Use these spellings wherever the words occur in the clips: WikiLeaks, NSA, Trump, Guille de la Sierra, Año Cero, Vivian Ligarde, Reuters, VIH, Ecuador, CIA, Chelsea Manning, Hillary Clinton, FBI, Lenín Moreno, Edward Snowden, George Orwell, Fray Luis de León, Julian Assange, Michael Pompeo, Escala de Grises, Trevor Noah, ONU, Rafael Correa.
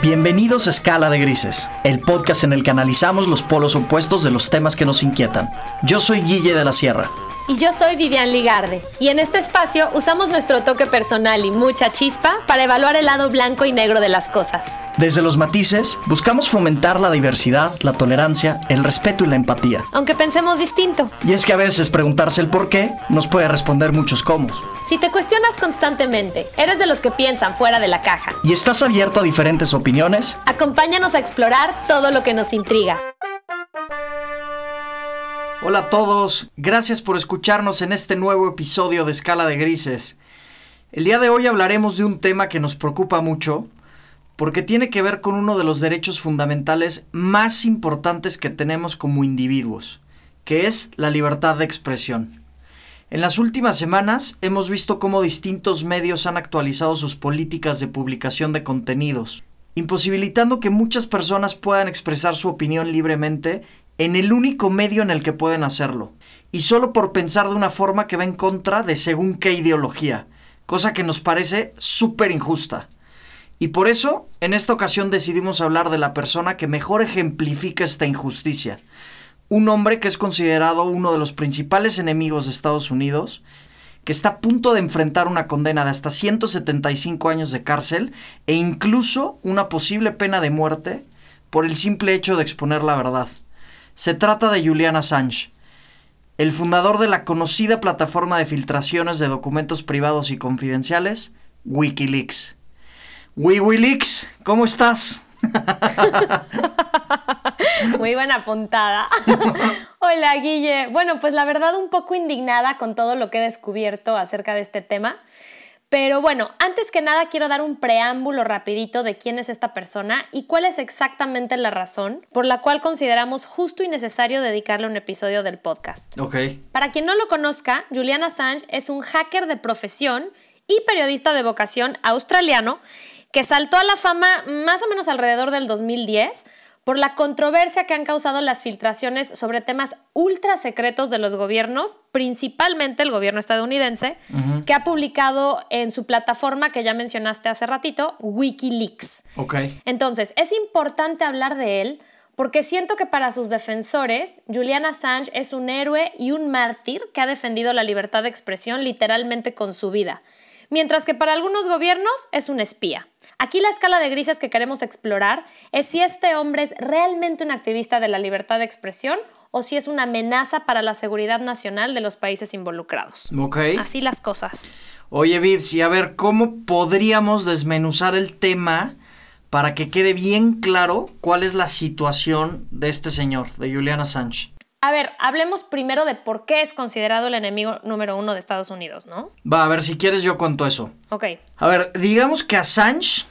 Bienvenidos a Escala de Grises, el podcast en el que analizamos los polos opuestos de los temas que nos inquietan. Yo soy Guille de la Sierra. Y yo soy Vivian Ligarde. Y en este espacio usamos nuestro toque personal y mucha chispa para evaluar el lado blanco y negro de las cosas. Desde los matices, buscamos fomentar la diversidad, la tolerancia, el respeto y la empatía. Aunque pensemos distinto. Y es que a veces preguntarse el por qué nos puede responder muchos cómo. Si te cuestionas constantemente, eres de los que piensan fuera de la caja. Y estás abierto a diferentes opiniones. Acompáñanos a explorar todo lo que nos intriga. Hola a todos, gracias por escucharnos en este nuevo episodio de Escala de Grises. El día de hoy hablaremos de un tema que nos preocupa mucho, porque tiene que ver con uno de los derechos fundamentales más importantes que tenemos como individuos, que es la libertad de expresión. En las últimas semanas hemos visto cómo distintos medios han actualizado sus políticas de publicación de contenidos, imposibilitando que muchas personas puedan expresar su opinión libremente en el único medio en el que pueden hacerlo, y solo por pensar de una forma que va en contra de según qué ideología, cosa que nos parece súper injusta. Y por eso, en esta ocasión decidimos hablar de la persona que mejor ejemplifica esta injusticia. Un hombre que es considerado uno de los principales enemigos de Estados Unidos, que está a punto de enfrentar una condena de hasta 175 años de cárcel e incluso una posible pena de muerte por el simple hecho de exponer la verdad. Se trata de Julian Assange, el fundador de la conocida plataforma de filtraciones de documentos privados y confidenciales, WikiLeaks. WikiLeaks, ¿cómo estás? Muy buena puntada. Hola, Guille. Bueno, pues la verdad un poco indignada con todo lo que he descubierto acerca de este tema. Pero bueno, antes que nada quiero dar un preámbulo rapidito de quién es esta persona y cuál es exactamente la razón por la cual consideramos justo y necesario dedicarle un episodio del podcast. Okay. Para quien no lo conozca, Julian Assange es un hacker de profesión y periodista de vocación australiano que saltó a la fama más o menos alrededor del 2010 por la controversia que han causado las filtraciones sobre temas ultra secretos de los gobiernos, principalmente el gobierno estadounidense, que ha publicado en su plataforma que ya mencionaste hace ratito, WikiLeaks. Okay. Entonces, es importante hablar de él porque siento que para sus defensores, Julian Assange es un héroe y un mártir que ha defendido la libertad de expresión literalmente con su vida. Mientras que para algunos gobiernos es un espía. Aquí la escala de grises que queremos explorar es si este hombre es realmente un activista de la libertad de expresión o si es una amenaza para la seguridad nacional de los países involucrados. Okay. Así las cosas. Oye, Vibs, y a ver, ¿cómo podríamos desmenuzar el tema para que quede bien claro cuál es la situación de este señor, de Julian Assange? A ver, hablemos primero de por qué es considerado el enemigo número uno de Estados Unidos, ¿no? Va, a ver, si quieres yo cuento eso. Ok. A ver, digamos que Assange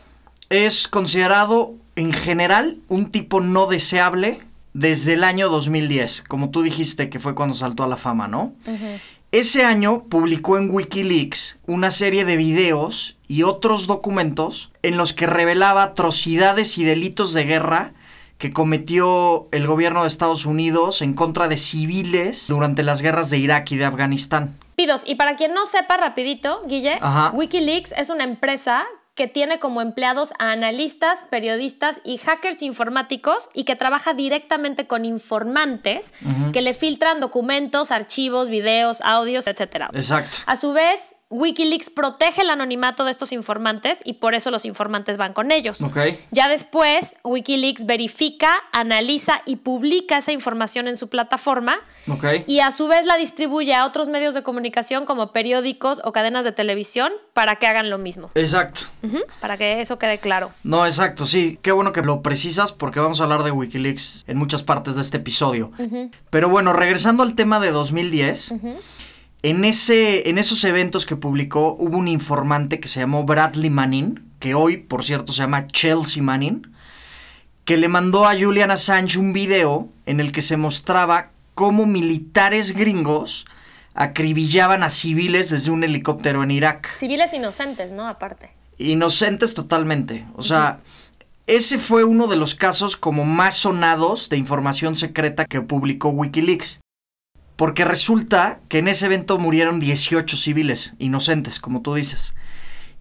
es considerado en general un tipo no deseable desde el año 2010, como tú dijiste que fue cuando saltó a la fama, ¿no? Uh-huh. Ese año publicó en WikiLeaks una serie de videos y otros documentos en los que revelaba atrocidades y delitos de guerra que cometió el gobierno de Estados Unidos en contra de civiles durante las guerras de Irak y de Afganistán. Y para quien no sepa rapidito, Guille, WikiLeaks es una empresa que tiene como empleados a analistas, periodistas y hackers informáticos y que trabaja directamente con informantes que le filtran documentos, archivos, videos, audios, etc. Exacto. A su vez, WikiLeaks protege el anonimato de estos informantes y por eso los informantes van con ellos. Okay. Ya después, WikiLeaks verifica, analiza y publica esa información en su plataforma y a su vez la distribuye a otros medios de comunicación como periódicos o cadenas de televisión para que hagan lo mismo. Exacto. Para que eso quede claro. No, exacto, sí. Qué bueno que lo precisas porque vamos a hablar de WikiLeaks en muchas partes de este episodio. Pero bueno, regresando al tema de 2010... En esos eventos que publicó hubo un informante que se llamó Bradley Manning, que hoy, por cierto, se llama Chelsea Manning, que le mandó a Julian Assange un video en el que se mostraba cómo militares gringos acribillaban a civiles desde un helicóptero en Irak. Civiles inocentes, ¿no? Aparte. Inocentes totalmente. O sea, ese fue uno de los casos como más sonados de información secreta que publicó WikiLeaks. Porque resulta que en ese evento murieron 18 civiles inocentes, como tú dices.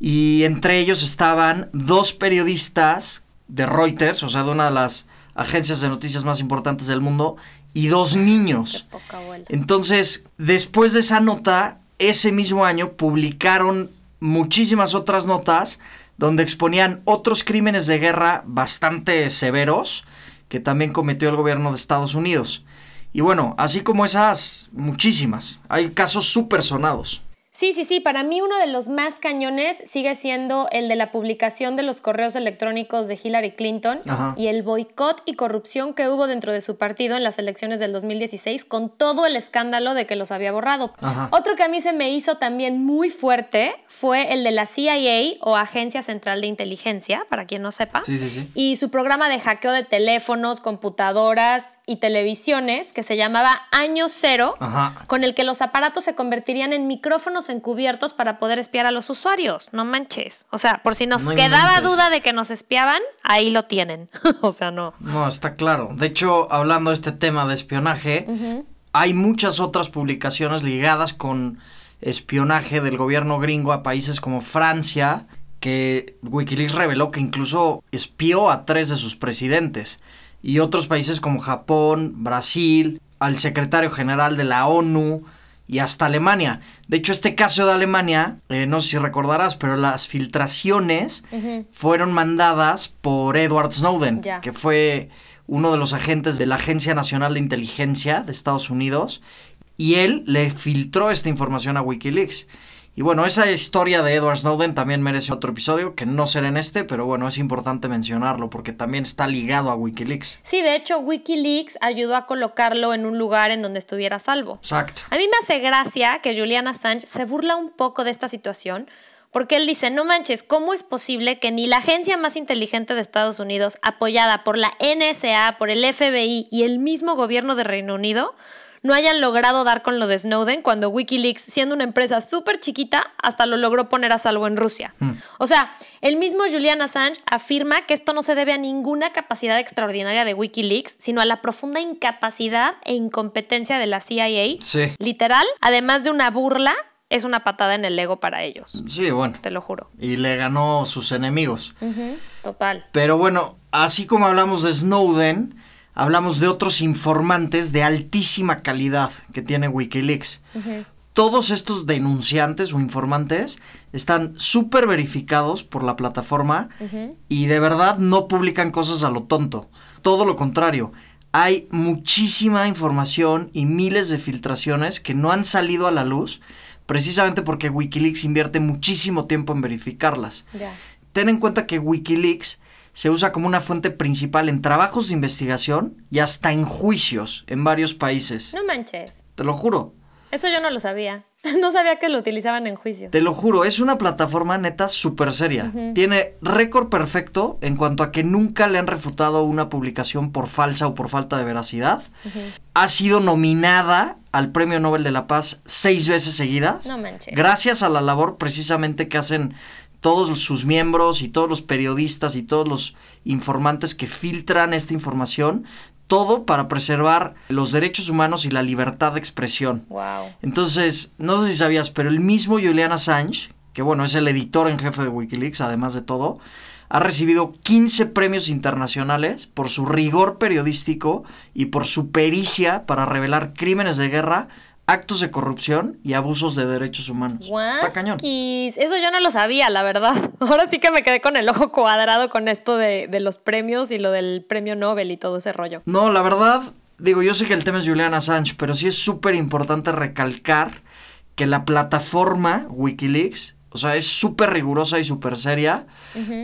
Y entre ellos estaban dos periodistas de Reuters, o sea, de una de las agencias de noticias más importantes del mundo, y dos niños. Qué poca abuela. Entonces, después de esa nota, ese mismo año publicaron muchísimas otras notas donde exponían otros crímenes de guerra bastante severos que también cometió el gobierno de Estados Unidos. Y bueno, así como esas, muchísimas. Hay casos súper sonados. Sí. Para mí uno de los más cañones sigue siendo el de la publicación de los correos electrónicos de Hillary Clinton. Ajá. Y el boicot y corrupción que hubo dentro de su partido en las elecciones del 2016 con todo el escándalo de que los había borrado. Ajá. Otro que a mí se me hizo también muy fuerte fue el de la CIA o Agencia Central de Inteligencia, para quien no sepa. Sí. Y su programa de hackeo de teléfonos, computadoras y televisiones que se llamaba Año Cero. Ajá. Con el que los aparatos se convertirían en micrófonos encubiertos para poder espiar a los usuarios. No manches. O sea, por si nos quedaba duda de que nos espiaban, ahí lo tienen. O sea, no. No, está claro. De hecho, hablando de este tema de espionaje, hay muchas otras publicaciones ligadas con espionaje del gobierno gringo a países como Francia, que WikiLeaks reveló que incluso espió a 3 de sus presidentes. Y otros países como Japón, Brasil, al secretario general de la ONU, y hasta Alemania. De hecho, este caso de Alemania, no sé si recordarás, pero las filtraciones fueron mandadas por Edward Snowden, que fue uno de los agentes de la Agencia Nacional de Inteligencia de Estados Unidos, y él le filtró esta información a WikiLeaks. Y bueno, esa historia de Edward Snowden también merece otro episodio, que no será en este, pero bueno, es importante mencionarlo porque también está ligado a WikiLeaks. Sí, de hecho, WikiLeaks ayudó a colocarlo en un lugar en donde estuviera a salvo. Exacto. A mí me hace gracia que Julian Assange se burla un poco de esta situación, porque él dice, no manches, ¿cómo es posible que ni la agencia más inteligente de Estados Unidos, apoyada por la NSA, por el FBI y el mismo gobierno de Reino Unido, no hayan logrado dar con lo de Snowden cuando WikiLeaks, siendo una empresa súper chiquita, hasta lo logró poner a salvo en Rusia? O sea, el mismo Julian Assange afirma que esto no se debe a ninguna capacidad extraordinaria de WikiLeaks, sino a la profunda incapacidad e incompetencia de la CIA. Sí. Literal, además de una burla, es una patada en el ego para ellos. Sí, bueno. Te lo juro. Y le ganó sus enemigos. Total. Pero bueno, así como hablamos de Snowden, hablamos de otros informantes de altísima calidad que tiene WikiLeaks. Todos estos denunciantes o informantes están súper verificados por la plataforma y de verdad no publican cosas a lo tonto. Todo lo contrario, hay muchísima información y miles de filtraciones que no han salido a la luz precisamente porque WikiLeaks invierte muchísimo tiempo en verificarlas. Ten en cuenta que WikiLeaks se usa como una fuente principal en trabajos de investigación y hasta en juicios en varios países. No manches. Te lo juro. Eso yo no lo sabía. No sabía que lo utilizaban en juicio. Te lo juro, es una plataforma neta súper seria. Tiene récord perfecto en cuanto a que nunca le han refutado una publicación por falsa o por falta de veracidad. Ha sido nominada al Premio Nobel de la Paz 6 veces seguidas. No manches. Gracias a la labor precisamente que hacen todos sus miembros y todos los periodistas y todos los informantes que filtran esta información, todo para preservar los derechos humanos y la libertad de expresión. Wow. Entonces, no sé si sabías, pero el mismo Julian Assange, que bueno, es el editor en jefe de WikiLeaks, además de todo, ha recibido 15 premios internacionales por su rigor periodístico y por su pericia para revelar crímenes de guerra, actos de corrupción y abusos de derechos humanos. Está cañón. Eso yo no lo sabía, la verdad. Ahora sí que me quedé con el ojo cuadrado con esto de los premios y lo del premio Nobel y todo ese rollo. No, la verdad, digo, yo sé que el tema es Julian Assange, pero sí es súper importante recalcar que la plataforma WikiLeaks, o sea, es súper rigurosa y súper seria,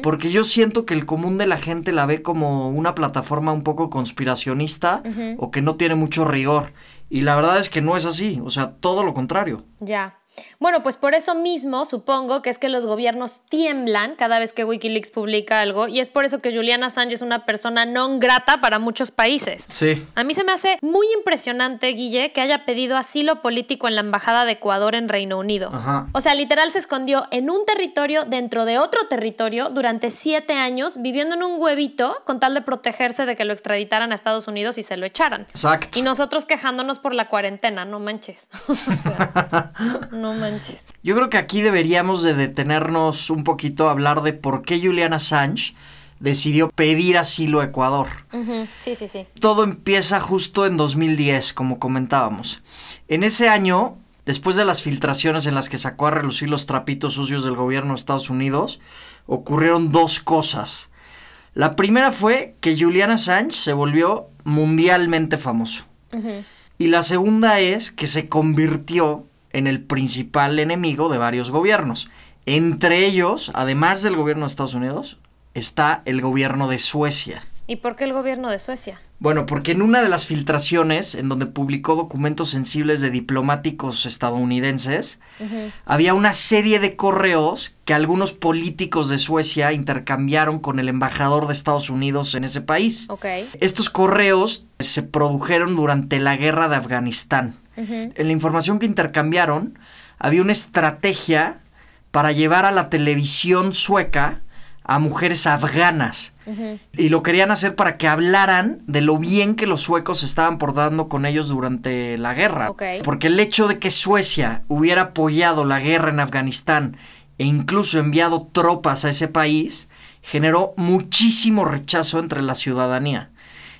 porque yo siento que el común de la gente la ve como una plataforma un poco conspiracionista o que no tiene mucho rigor. Y la verdad es que no es así, o sea, todo lo contrario. Ya. Bueno, pues por eso mismo supongo que es que los gobiernos tiemblan cada vez que WikiLeaks publica algo y es por eso que Julian Assange es una persona non grata para muchos países. Sí. A mí se me hace muy impresionante, Guille, que haya pedido asilo político en la Embajada de Ecuador en Reino Unido. Ajá. O sea, literal se escondió en un territorio dentro de otro territorio durante 7 años viviendo en un huevito con tal de protegerse de que lo extraditaran a Estados Unidos y se lo echaran. Exacto. Y nosotros quejándonos por la cuarentena, no manches. O sea, no manches. Yo creo que aquí deberíamos de detenernos un poquito a hablar de por qué Julian Assange decidió pedir asilo a Ecuador. Uh-huh. Sí, sí, sí. Todo empieza justo en 2010, como comentábamos. En ese año, después de las filtraciones en las que sacó a relucir los trapitos sucios del gobierno de Estados Unidos, ocurrieron dos cosas. La primera fue que Julian Assange se volvió mundialmente famoso. Uh-huh. Y la segunda es que se convirtió en el principal enemigo de varios gobiernos. Entre ellos, además del gobierno de Estados Unidos, está el gobierno de Suecia. ¿Y por qué el gobierno de Suecia? Bueno, porque en una de las filtraciones, en donde publicó documentos sensibles de diplomáticos estadounidenses, uh-huh, había una serie de correos que algunos políticos de Suecia intercambiaron con el embajador de Estados Unidos en ese país. Okay. Estos correos se produjeron durante la guerra de Afganistán. Uh-huh. En la información que intercambiaron, había una estrategia para llevar a la televisión sueca a mujeres afganas, uh-huh, y lo querían hacer para que hablaran de lo bien que los suecos estaban portando con ellos durante la guerra. Okay. Porque el hecho de que Suecia hubiera apoyado la guerra en Afganistán e incluso enviado tropas a ese país generó muchísimo rechazo entre la ciudadanía.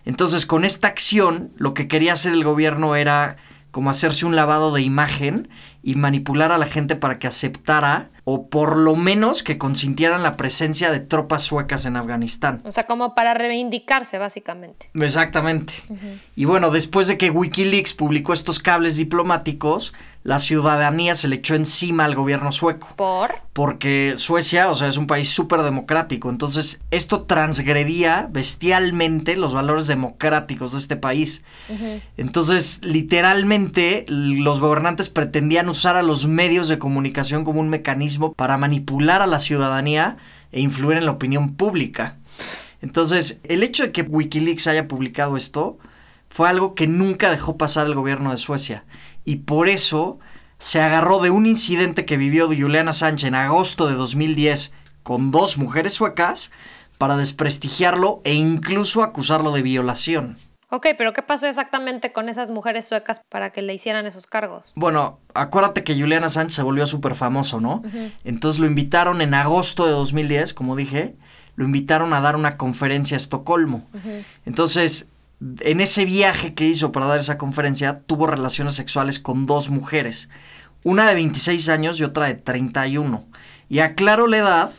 Entonces, con esta acción, lo que quería hacer el gobierno era como hacerse un lavado de imagen y manipular a la gente para que aceptara, o por lo menos que consintieran, la presencia de tropas suecas en Afganistán. O sea, como para reivindicarse, básicamente. Exactamente. Uh-huh. Y bueno, después de que WikiLeaks publicó estos cables diplomáticos, la ciudadanía se le echó encima al gobierno sueco. ¿Por? Porque Suecia, o sea, es un país súper democrático. Entonces, esto transgredía bestialmente los valores democráticos de este país. Uh-huh. Entonces, literalmente, los gobernantes pretendían usar a los medios de comunicación como un mecanismo para manipular a la ciudadanía e influir en la opinión pública. Entonces, el hecho de que WikiLeaks haya publicado esto fue algo que nunca dejó pasar el gobierno de Suecia. Y por eso se agarró de un incidente que vivió Julian Assange en agosto de 2010 con dos mujeres suecas para desprestigiarlo e incluso acusarlo de violación. Ok, pero ¿qué pasó exactamente con esas mujeres suecas para que le hicieran esos cargos? Bueno, acuérdate que Julian Assange se volvió súper famoso, ¿no? Uh-huh. Entonces lo invitaron en agosto de 2010, como dije, lo invitaron a dar una conferencia a Estocolmo. Uh-huh. Entonces, en ese viaje que hizo para dar esa conferencia, tuvo relaciones sexuales con dos mujeres, una de 26 años y otra de 31. Y aclaro la edad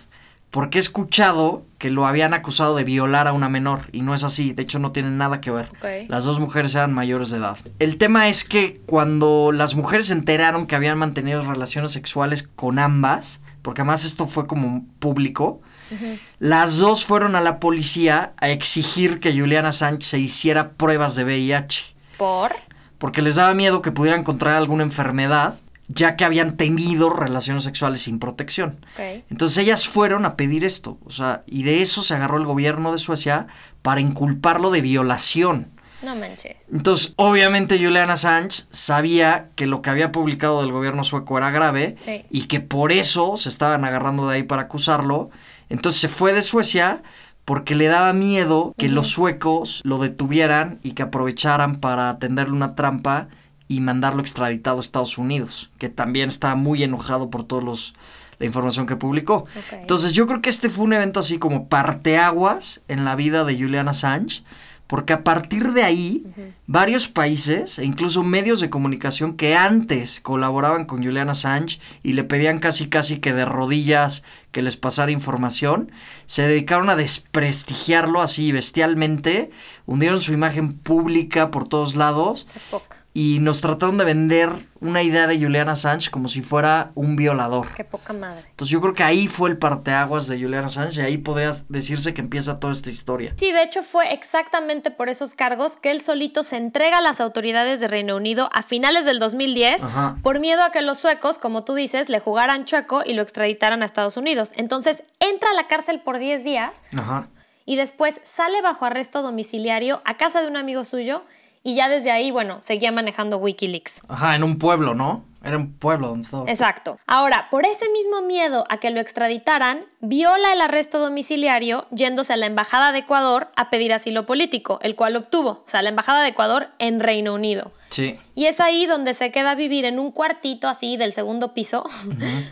porque he escuchado que lo habían acusado de violar a una menor, y no es así, de hecho no tienen nada que ver. Okay. Las dos mujeres eran mayores de edad. El tema es que cuando las mujeres se enteraron que habían mantenido relaciones sexuales con ambas, porque además esto fue como público, uh-huh, las dos fueron a la policía a exigir que Julian Assange se hiciera pruebas de VIH. ¿Por? Porque les daba miedo que pudiera encontrar alguna enfermedad, ya que habían tenido relaciones sexuales sin protección. Okay. Entonces ellas fueron a pedir esto, o sea, y de eso se agarró el gobierno de Suecia para inculparlo de violación. No manches. Entonces, obviamente Julian Assange sabía que lo que había publicado del gobierno sueco era grave, sí, y que por eso se estaban agarrando de ahí para acusarlo. Entonces se fue de Suecia porque le daba miedo que, uh-huh, los suecos lo detuvieran y que aprovecharan para tenderle una trampa y mandarlo extraditado a Estados Unidos, que también estaba muy enojado por todos la información que publicó. Okay. Entonces yo creo que este fue un evento así como parteaguas en la vida de Julian Assange, porque a partir de ahí, uh-huh, varios países e incluso medios de comunicación que antes colaboraban con Julian Assange y le pedían casi que de rodillas que les pasara información, se dedicaron a desprestigiarlo así bestialmente, hundieron su imagen pública por todos lados. Qué poca. Y nos trataron de vender una idea de Julian Assange como si fuera un violador. Qué poca madre. Entonces yo creo que ahí fue el parteaguas de Julian Assange, y ahí podría decirse que empieza toda esta historia. Sí, de hecho fue exactamente por esos cargos que él solito se entrega a las autoridades de Reino Unido a finales del 2010, ajá, por miedo a que los suecos, como tú dices, le jugaran chueco y lo extraditaran a Estados Unidos. Entonces entra a la cárcel por 10 días, ajá, y después sale bajo arresto domiciliario a casa de un amigo suyo. Y ya desde ahí, bueno, seguía manejando WikiLeaks. Ajá, en un pueblo, ¿no? Era un pueblo donde estaba. Exacto. Ahora, por ese mismo miedo a que lo extraditaran, viola el arresto domiciliario yéndose a la Embajada de Ecuador a pedir asilo político, el cual obtuvo. O sea, la Embajada de Ecuador en Reino Unido. Sí. Y es ahí donde se queda a vivir en un cuartito así del segundo piso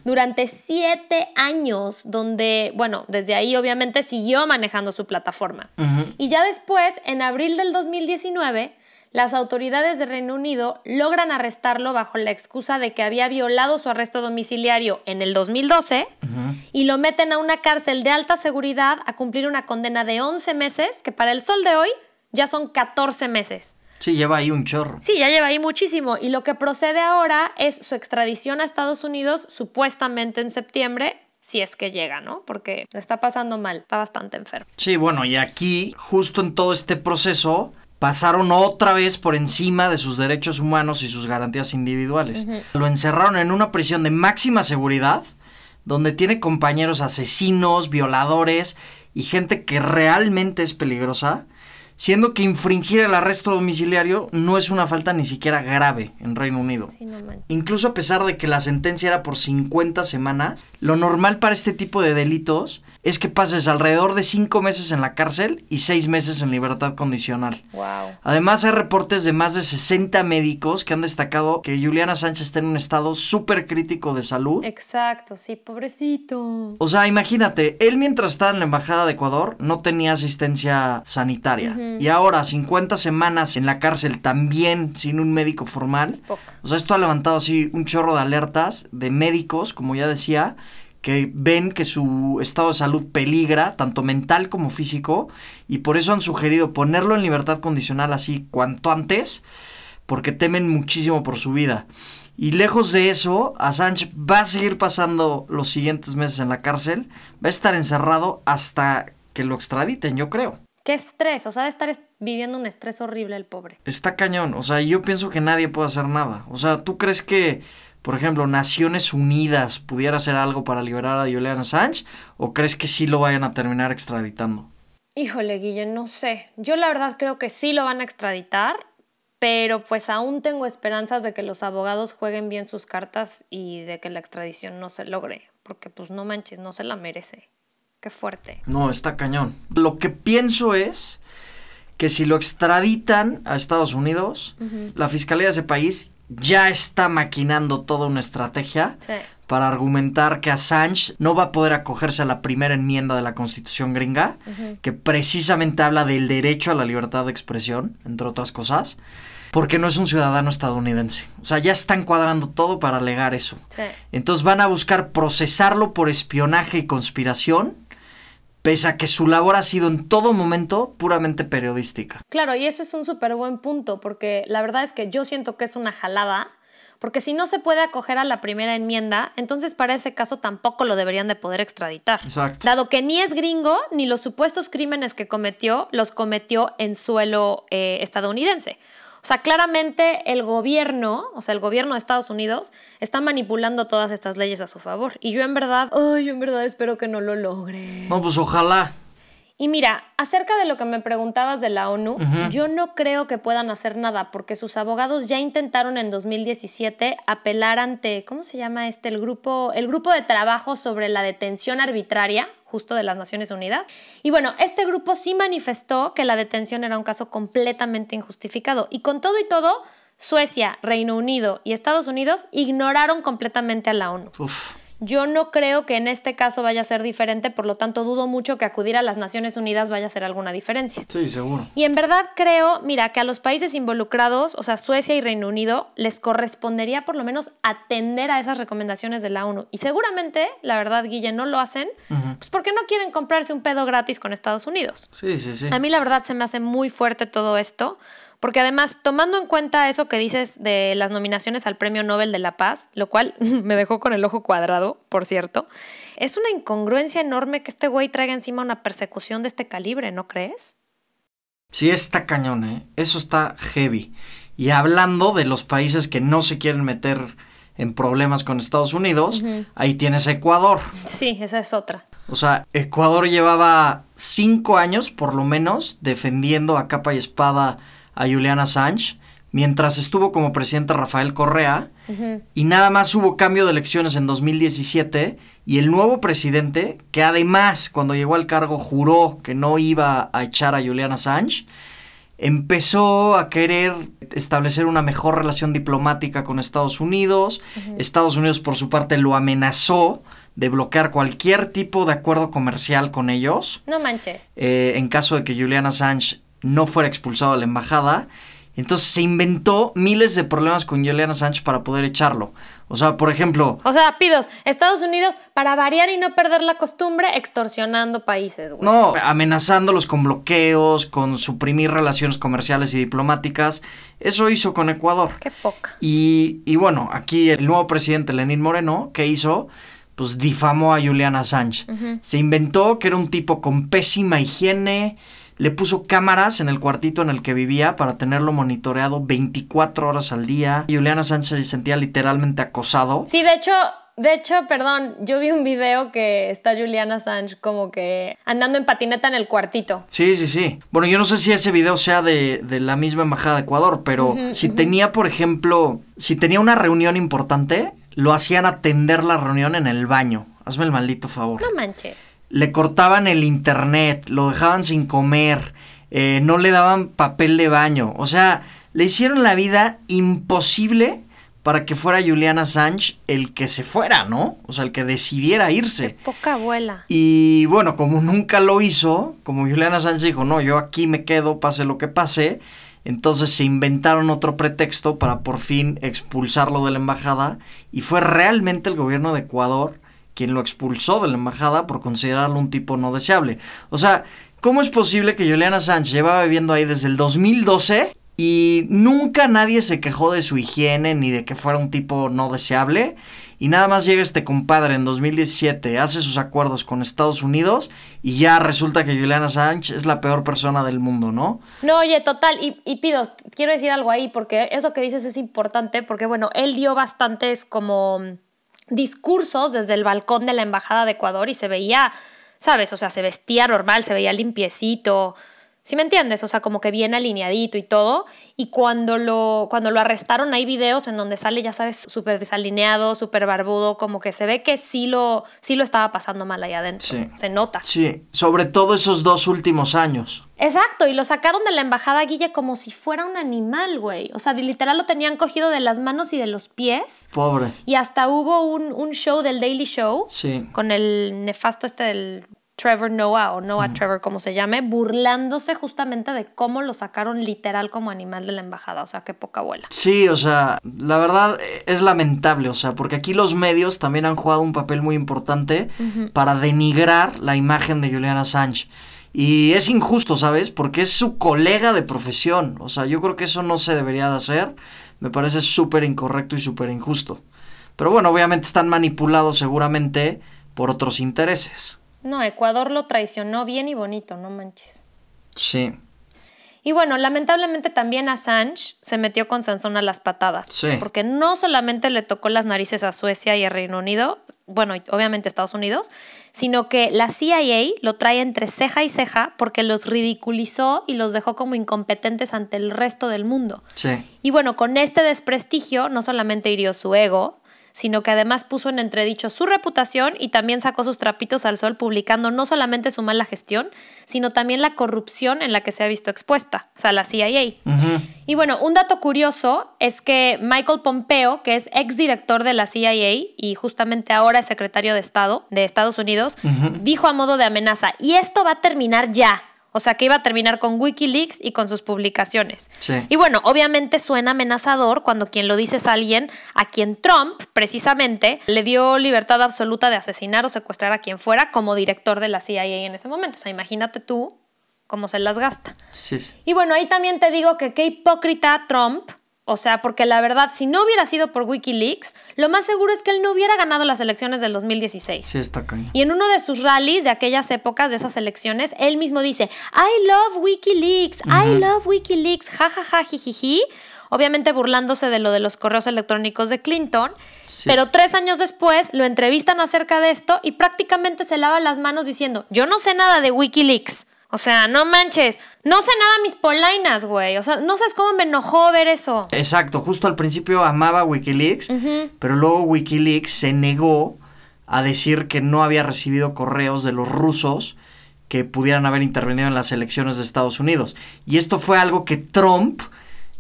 durante 7 años, donde, bueno, desde ahí obviamente siguió manejando su plataforma. Y ya después, en abril del 2019... las autoridades de Reino Unido logran arrestarlo bajo la excusa de que había violado su arresto domiciliario en el 2012 y lo meten a una cárcel de alta seguridad a cumplir una condena de 11 meses, que para el sol de hoy ya son 14 meses. Sí, lleva ahí un chorro. Sí, ya lleva ahí muchísimo. Y lo que procede ahora es su extradición a Estados Unidos, supuestamente en septiembre, si es que llega, ¿no? Porque está pasando mal, está bastante enfermo. Sí, bueno, y aquí, justo en todo este proceso, pasaron otra vez por encima de sus derechos humanos y sus garantías individuales. Lo encerraron en una prisión de máxima seguridad, donde tiene compañeros asesinos, violadores y gente que realmente es peligrosa, siendo que infringir el arresto domiciliario no es una falta ni siquiera grave en Reino Unido. Sí, no manches. Incluso a pesar de que la sentencia era por 50 semanas, lo normal para este tipo de delitos es que pases alrededor de 5 meses en la cárcel y 6 meses en libertad condicional. Wow. Además, hay reportes de más de 60 médicos que han destacado que Julian Assange está en un estado súper crítico de salud. Exacto, sí, pobrecito. O sea, imagínate, él mientras estaba en la Embajada de Ecuador no tenía asistencia sanitaria. Y ahora, 50 semanas en la cárcel también sin un médico formal. Poco. O sea, esto ha levantado así un chorro de alertas de médicos, como ya decía, que ven que su estado de salud peligra, tanto mental como físico, y por eso han sugerido ponerlo en libertad condicional así cuanto antes, porque temen muchísimo por su vida. Y lejos de eso, Assange va a seguir pasando los siguientes meses en la cárcel, va a estar encerrado hasta que lo extraditen, yo creo. Qué estrés, o sea, de estar viviendo un estrés horrible el pobre. Está cañón, o sea, yo pienso que nadie puede hacer nada. O sea, ¿tú crees que, por ejemplo, Naciones Unidas pudiera hacer algo para liberar a Julian Assange? ¿O crees que sí lo vayan a terminar extraditando? Híjole, Guille, no sé. Yo la verdad creo que sí lo van a extraditar, pero pues aún tengo esperanzas de que los abogados jueguen bien sus cartas y de que la extradición no se logre, porque pues no manches, no se la merece. Qué fuerte. No, está cañón. Lo que pienso es que si lo extraditan a Estados Unidos, la fiscalía de ese país ya está maquinando toda una estrategia para argumentar que Assange no va a poder acogerse a la primera enmienda de la Constitución gringa, que precisamente habla del derecho a la libertad de expresión, entre otras cosas, porque no es un ciudadano estadounidense. O sea, ya están cuadrando todo para alegar eso. Entonces van a buscar procesarlo por espionaje y conspiración, pese a que su labor ha sido en todo momento puramente periodística. Claro, y eso es un súper buen punto, porque la verdad es que yo siento que es una jalada, porque si no se puede acoger a la primera enmienda, entonces para ese caso tampoco lo deberían de poder extraditar. Exacto. Dado que ni es gringo, ni los supuestos crímenes que cometió, los cometió en suelo estadounidense. O sea, claramente el gobierno, o sea, el gobierno de Estados Unidos está manipulando todas estas leyes a su favor. Y yo en verdad, espero que no lo logre. No, pues ojalá. Y mira, acerca de lo que me preguntabas de la ONU, yo no creo que puedan hacer nada porque sus abogados ya intentaron en 2017 apelar ante, ¿cómo se llama este? El grupo de trabajo sobre la detención arbitraria, justo de las Naciones Unidas. Y bueno, este grupo sí manifestó que la detención era un caso completamente injustificado. Y con todo y todo, Suecia, Reino Unido y Estados Unidos ignoraron completamente a la ONU. Uf. Yo no creo que en este caso vaya a ser diferente, por lo tanto dudo mucho que acudir a las Naciones Unidas vaya a hacer alguna diferencia. Sí, seguro. Y en verdad creo, mira, que a los países involucrados, o sea, Suecia y Reino Unido, les correspondería por lo menos atender a esas recomendaciones de la ONU. Y seguramente, la verdad, Guille, no lo hacen, pues porque no quieren comprarse un pedo gratis con Estados Unidos. Sí, sí, sí. A mí la verdad se me hace muy fuerte todo esto, porque además, tomando en cuenta eso que dices de las nominaciones al Premio Nobel de la Paz, lo cual me dejó con el ojo cuadrado, por cierto, es una incongruencia enorme que este güey traiga encima una persecución de este calibre, ¿no crees? Sí, está cañón, ¿eh? Eso está heavy. Y hablando de los países que no se quieren meter en problemas con Estados Unidos, ahí tienes a Ecuador. Sí, esa es otra. O sea, Ecuador llevaba 5 años, por lo menos, defendiendo a capa y espada a Julian Assange, mientras estuvo como presidente Rafael Correa, y nada más hubo cambio de elecciones en 2017, y el nuevo presidente, que además cuando llegó al cargo juró que no iba a echar a Julian Assange, empezó a querer establecer una mejor relación diplomática con Estados Unidos. Estados Unidos, por su parte, lo amenazó de bloquear cualquier tipo de acuerdo comercial con ellos. No manches. En caso de que Julian Assange no fuera expulsado de la embajada. Entonces se inventó miles de problemas con Julian Assange para poder echarlo. O sea, por ejemplo... O sea, pidos, Estados Unidos, para variar y no perder la costumbre, extorsionando países, güey. No, amenazándolos con bloqueos, con suprimir relaciones comerciales y diplomáticas. Eso hizo con Ecuador. Qué poca. Y bueno, aquí el nuevo presidente, Lenín Moreno, ¿qué hizo? Pues difamó a Julian Assange. Se inventó que era un tipo con pésima higiene... Le puso cámaras en el cuartito en el que vivía para tenerlo monitoreado 24 horas al día. Julian Assange se sentía literalmente acosado. Sí, de hecho, perdón, yo vi un video que está Julian Assange como que andando en patineta en el cuartito. Sí, sí, sí. Bueno, yo no sé si ese video sea de la misma embajada de Ecuador, pero tenía, por ejemplo, si tenía una reunión importante, lo hacían atender la reunión en el baño. Hazme el maldito favor. No manches. Le cortaban el internet, lo dejaban sin comer, no le daban papel de baño. O sea, le hicieron la vida imposible para que fuera Julian Assange el que se fuera, ¿no? O sea, el que decidiera irse. Qué poca abuela. Y bueno, como nunca lo hizo, como Julian Assange dijo, no, yo aquí me quedo, pase lo que pase, entonces se inventaron otro pretexto para por fin expulsarlo de la embajada y fue realmente el gobierno de Ecuador quien lo expulsó de la embajada por considerarlo un tipo no deseable. O sea, ¿cómo es posible que Julian Assange llevaba viviendo ahí desde el 2012 y nunca nadie se quejó de su higiene ni de que fuera un tipo no deseable? Y nada más llega este compadre en 2017, hace sus acuerdos con Estados Unidos y ya resulta que Julian Assange es la peor persona del mundo, ¿no? No, oye, total, y pidos, quiero decir algo ahí porque eso que dices es importante porque, bueno, él dio bastantes como... discursos desde el balcón de la embajada de Ecuador y se veía, ¿sabes? O sea, se vestía normal, se veía limpiecito, ¿sí me entiendes? O sea, como que bien alineadito y todo. Y cuando lo arrestaron hay videos en donde sale, ya sabes, súper desalineado, súper barbudo, como que se ve que sí lo estaba pasando mal ahí adentro. Sí. Se nota. Sí, sobre todo esos dos últimos años. Exacto, y lo sacaron de la embajada, Guille, como si fuera un animal, güey. O sea, literal lo tenían cogido de las manos y de los pies. Pobre. Y hasta hubo un show del Daily Show. Sí. Con el nefasto este del... Trevor Noah o Noah Trevor, como se llame, burlándose justamente de cómo lo sacaron literal como animal de la embajada. O sea, qué poca bola. Sí, o sea, la verdad es lamentable, o sea, porque aquí los medios también han jugado un papel muy importante para denigrar la imagen de Julian Assange. Y es injusto, ¿sabes? Porque es su colega de profesión. O sea, yo creo que eso no se debería de hacer. Me parece súper incorrecto y súper injusto. Pero bueno, obviamente están manipulados seguramente por otros intereses. No, Ecuador lo traicionó bien y bonito, no manches. Sí. Y bueno, lamentablemente también Assange se metió con Sansón a las patadas. Sí. Porque no solamente le tocó las narices a Suecia y a Reino Unido, bueno, obviamente Estados Unidos, sino que la CIA lo trae entre ceja y ceja porque los ridiculizó y los dejó como incompetentes ante el resto del mundo. Sí. Y bueno, con este desprestigio no solamente hirió su ego, sino que además puso en entredicho su reputación y también sacó sus trapitos al sol publicando no solamente su mala gestión, sino también la corrupción en la que se ha visto expuesta, o sea, la CIA. Y bueno, un dato curioso es que Michael Pompeo, que es exdirector de la CIA y justamente ahora es secretario de Estado de Estados Unidos, dijo a modo de amenaza, y esto va a terminar ya. O sea, que iba a terminar con WikiLeaks y con sus publicaciones. Sí. Y bueno, obviamente suena amenazador cuando quien lo dice es alguien a quien Trump, precisamente, le dio libertad absoluta de asesinar o secuestrar a quien fuera como director de la CIA en ese momento. O sea, imagínate tú cómo se las gasta. Sí. Y bueno, ahí también te digo que qué hipócrita Trump... O sea, porque la verdad, si no hubiera sido por WikiLeaks, lo más seguro es que él no hubiera ganado las elecciones del 2016. Sí, está cañón. Y en uno de sus rallies de aquellas épocas, de esas elecciones, él mismo dice, I love WikiLeaks, I love WikiLeaks, jajaja, jijiji. Obviamente burlándose de lo de los correos electrónicos de Clinton. Sí. Pero 3 años después lo entrevistan acerca de esto y prácticamente se lava las manos diciendo, yo no sé nada de WikiLeaks. O sea, no manches. No sé nada mis polainas, güey. O sea, no sabes cómo me enojó ver eso. Exacto. Justo al principio amaba WikiLeaks, pero luego WikiLeaks se negó a decir que no había recibido correos de los rusos que pudieran haber intervenido en las elecciones de Estados Unidos. Y esto fue algo que Trump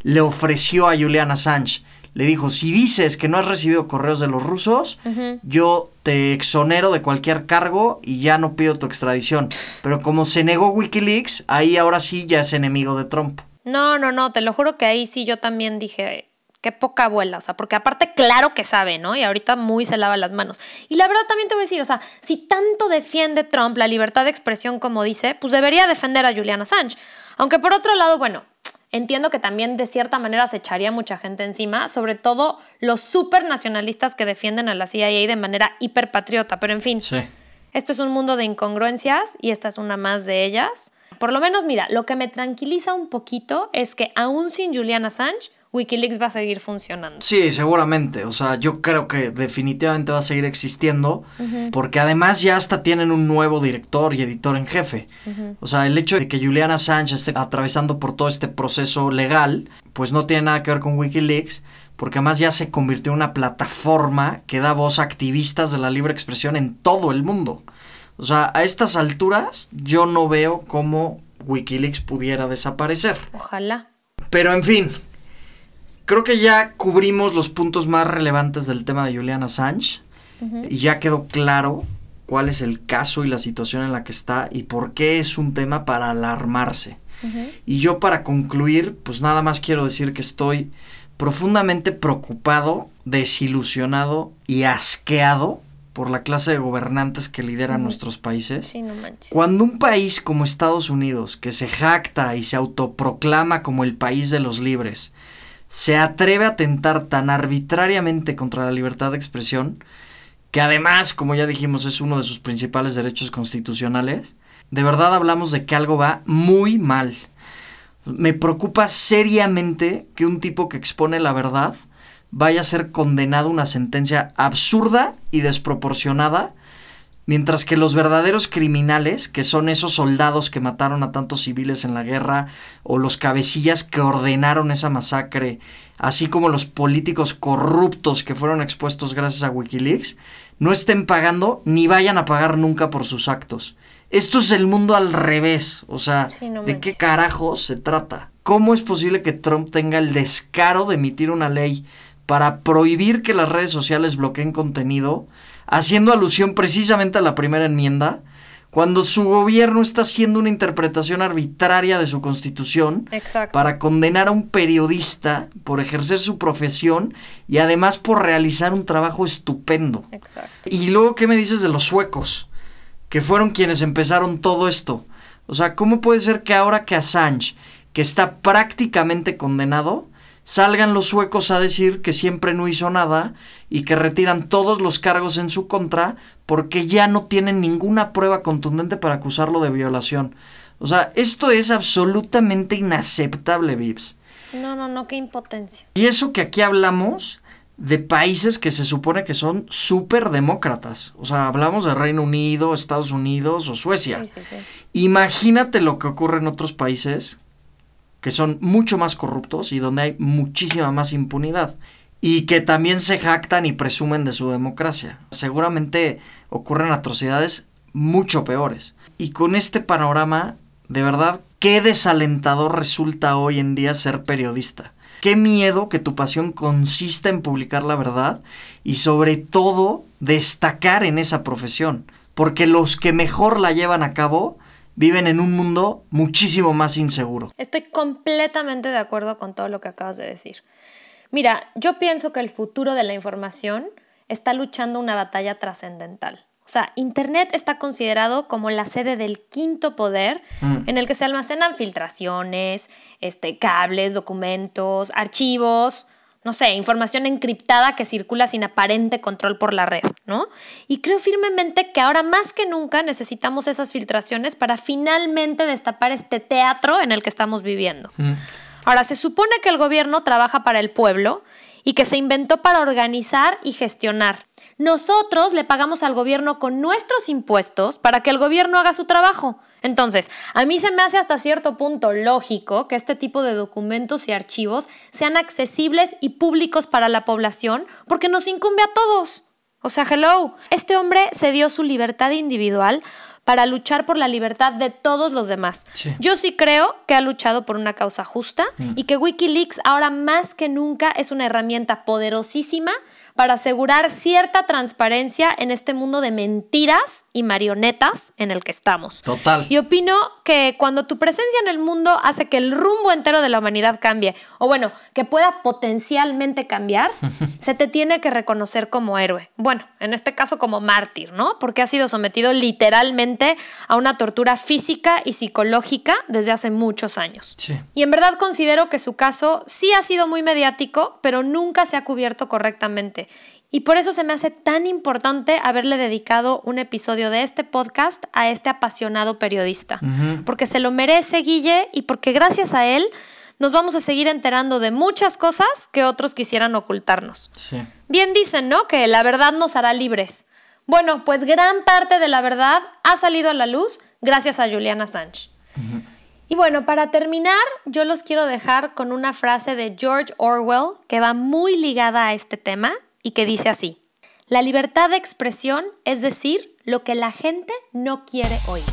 le ofreció a Julian Assange. Le dijo, si dices que no has recibido correos de los rusos, yo te exonero de cualquier cargo y ya no pido tu extradición. Pero como se negó WikiLeaks, ahí ahora sí ya es enemigo de Trump. No, no, no, te lo juro que ahí sí yo también dije, qué poca abuela, o sea, porque aparte claro que sabe, ¿no? Y ahorita muy se lava las manos. Y la verdad también te voy a decir, o sea, si tanto defiende Trump la libertad de expresión como dice, pues debería defender a Julian Assange. Aunque por otro lado, bueno, entiendo que también de cierta manera se echaría mucha gente encima, sobre todo los supernacionalistas que defienden a la CIA de manera hiperpatriota. Pero en fin, sí. Esto es un mundo de incongruencias y esta es una más de ellas. Por lo menos, mira, lo que me tranquiliza un poquito es que aún sin Julian Assange, WikiLeaks va a seguir funcionando. Sí, seguramente. O sea, yo creo que definitivamente va a seguir existiendo, porque además ya hasta tienen un nuevo director y editor en jefe. O sea, el hecho de que Julian Assange esté atravesando por todo este proceso legal, pues no tiene nada que ver con WikiLeaks, porque además ya se convirtió en una plataforma que da voz a activistas de la libre expresión en todo el mundo. O sea, a estas alturas yo no veo cómo WikiLeaks pudiera desaparecer. Ojalá. Pero en fin, creo que ya cubrimos los puntos más relevantes del tema de Julian Assange. Y ya quedó claro cuál es el caso y la situación en la que está y por qué es un tema para alarmarse. Y yo, para concluir, pues nada más quiero decir que estoy profundamente preocupado, desilusionado y asqueado por la clase de gobernantes que lideran nuestros países. Sí, no manches. Cuando un país como Estados Unidos, que se jacta y se autoproclama como el país de los libres, se atreve a atentar tan arbitrariamente contra la libertad de expresión, que además, como ya dijimos, es uno de sus principales derechos constitucionales, de verdad hablamos de que algo va muy mal. Me preocupa seriamente que un tipo que expone la verdad vaya a ser condenado a una sentencia absurda y desproporcionada, mientras que los verdaderos criminales, que son esos soldados que mataron a tantos civiles en la guerra, o los cabecillas que ordenaron esa masacre, así como los políticos corruptos que fueron expuestos gracias a WikiLeaks, no estén pagando ni vayan a pagar nunca por sus actos. Esto es el mundo al revés. O sea, sí, no manches. ¿De qué carajos se trata? ¿Cómo es posible que Trump tenga el descaro de emitir una ley para prohibir que las redes sociales bloqueen contenido, haciendo alusión precisamente a la primera enmienda, cuando su gobierno está haciendo una interpretación arbitraria de su constitución? Exacto. Para condenar a un periodista por ejercer su profesión y además por realizar un trabajo estupendo? Exacto. Y luego, ¿qué me dices de los suecos, que fueron quienes empezaron todo esto? O sea, ¿cómo puede ser que ahora que Assange, que está prácticamente condenado, salgan los suecos a decir que siempre no hizo nada y que retiran todos los cargos en su contra porque ya no tienen ninguna prueba contundente para acusarlo de violación? O sea, esto es absolutamente inaceptable, Vips. No, no, no, qué impotencia. Y eso que aquí hablamos de países que se supone que son súper demócratas. O sea, hablamos de Reino Unido, Estados Unidos o Suecia. Sí, sí, sí. Imagínate lo que ocurre en otros países que son mucho más corruptos y donde hay muchísima más impunidad, y que también se jactan y presumen de su democracia. Seguramente ocurren atrocidades mucho peores. Y con este panorama, de verdad, qué desalentador resulta hoy en día ser periodista. Qué miedo que tu pasión consista en publicar la verdad y sobre todo destacar en esa profesión, porque los que mejor la llevan a cabo viven en un mundo muchísimo más inseguro. Estoy completamente de acuerdo con todo lo que acabas de decir. Mira, yo pienso que el futuro de la información está luchando una batalla trascendental. O sea, Internet está considerado como la sede del quinto poder, en el que se almacenan filtraciones, cables, documentos, archivos, no sé, información encriptada que circula sin aparente control por la red, ¿no? Y creo firmemente que ahora más que nunca necesitamos esas filtraciones para finalmente destapar este teatro en el que estamos viviendo. Ahora, se supone que el gobierno trabaja para el pueblo y que se inventó para organizar y gestionar. Nosotros le pagamos al gobierno con nuestros impuestos para que el gobierno haga su trabajo. Entonces, a mí se me hace hasta cierto punto lógico que este tipo de documentos y archivos sean accesibles y públicos para la población porque nos incumbe a todos. O sea, hello. Este hombre se dio su libertad individual para luchar por la libertad de todos los demás. Sí. Yo sí creo que ha luchado por una causa justa y que WikiLeaks ahora más que nunca es una herramienta poderosísima para asegurar cierta transparencia en este mundo de mentiras y marionetas en el que estamos. Total. Y opino que cuando tu presencia en el mundo hace que el rumbo entero de la humanidad cambie, o bueno, que pueda potencialmente cambiar, se te tiene que reconocer como héroe. Bueno, en este caso como mártir, ¿no? Porque ha sido sometido literalmente a una tortura física y psicológica desde hace muchos años. Sí. Y en verdad considero que su caso sí ha sido muy mediático, pero nunca se ha cubierto correctamente. Y por eso se me hace tan importante haberle dedicado un episodio de este podcast a este apasionado periodista. Porque se lo merece, Guille, y porque gracias a él nos vamos a seguir enterando de muchas cosas que otros quisieran ocultarnos. Sí. Bien dicen, ¿no? Que la verdad nos hará libres. Bueno, pues gran parte de la verdad ha salido a la luz gracias a Julian Assange. Y bueno, para terminar, yo los quiero dejar con una frase de George Orwell que va muy ligada a este tema y que dice así: la libertad de expresión es decir lo que la gente no quiere oír.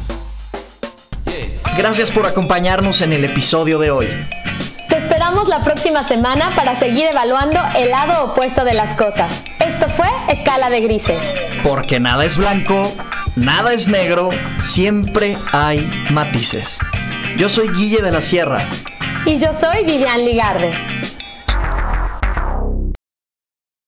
Gracias por acompañarnos en el episodio de hoy. Te esperamos la próxima semana para seguir evaluando el lado opuesto de las cosas. Esto fue Escala de Grises. Porque nada es blanco, nada es negro, siempre hay matices. Yo soy Guille de la Sierra. Y yo soy Vivian Ligarde.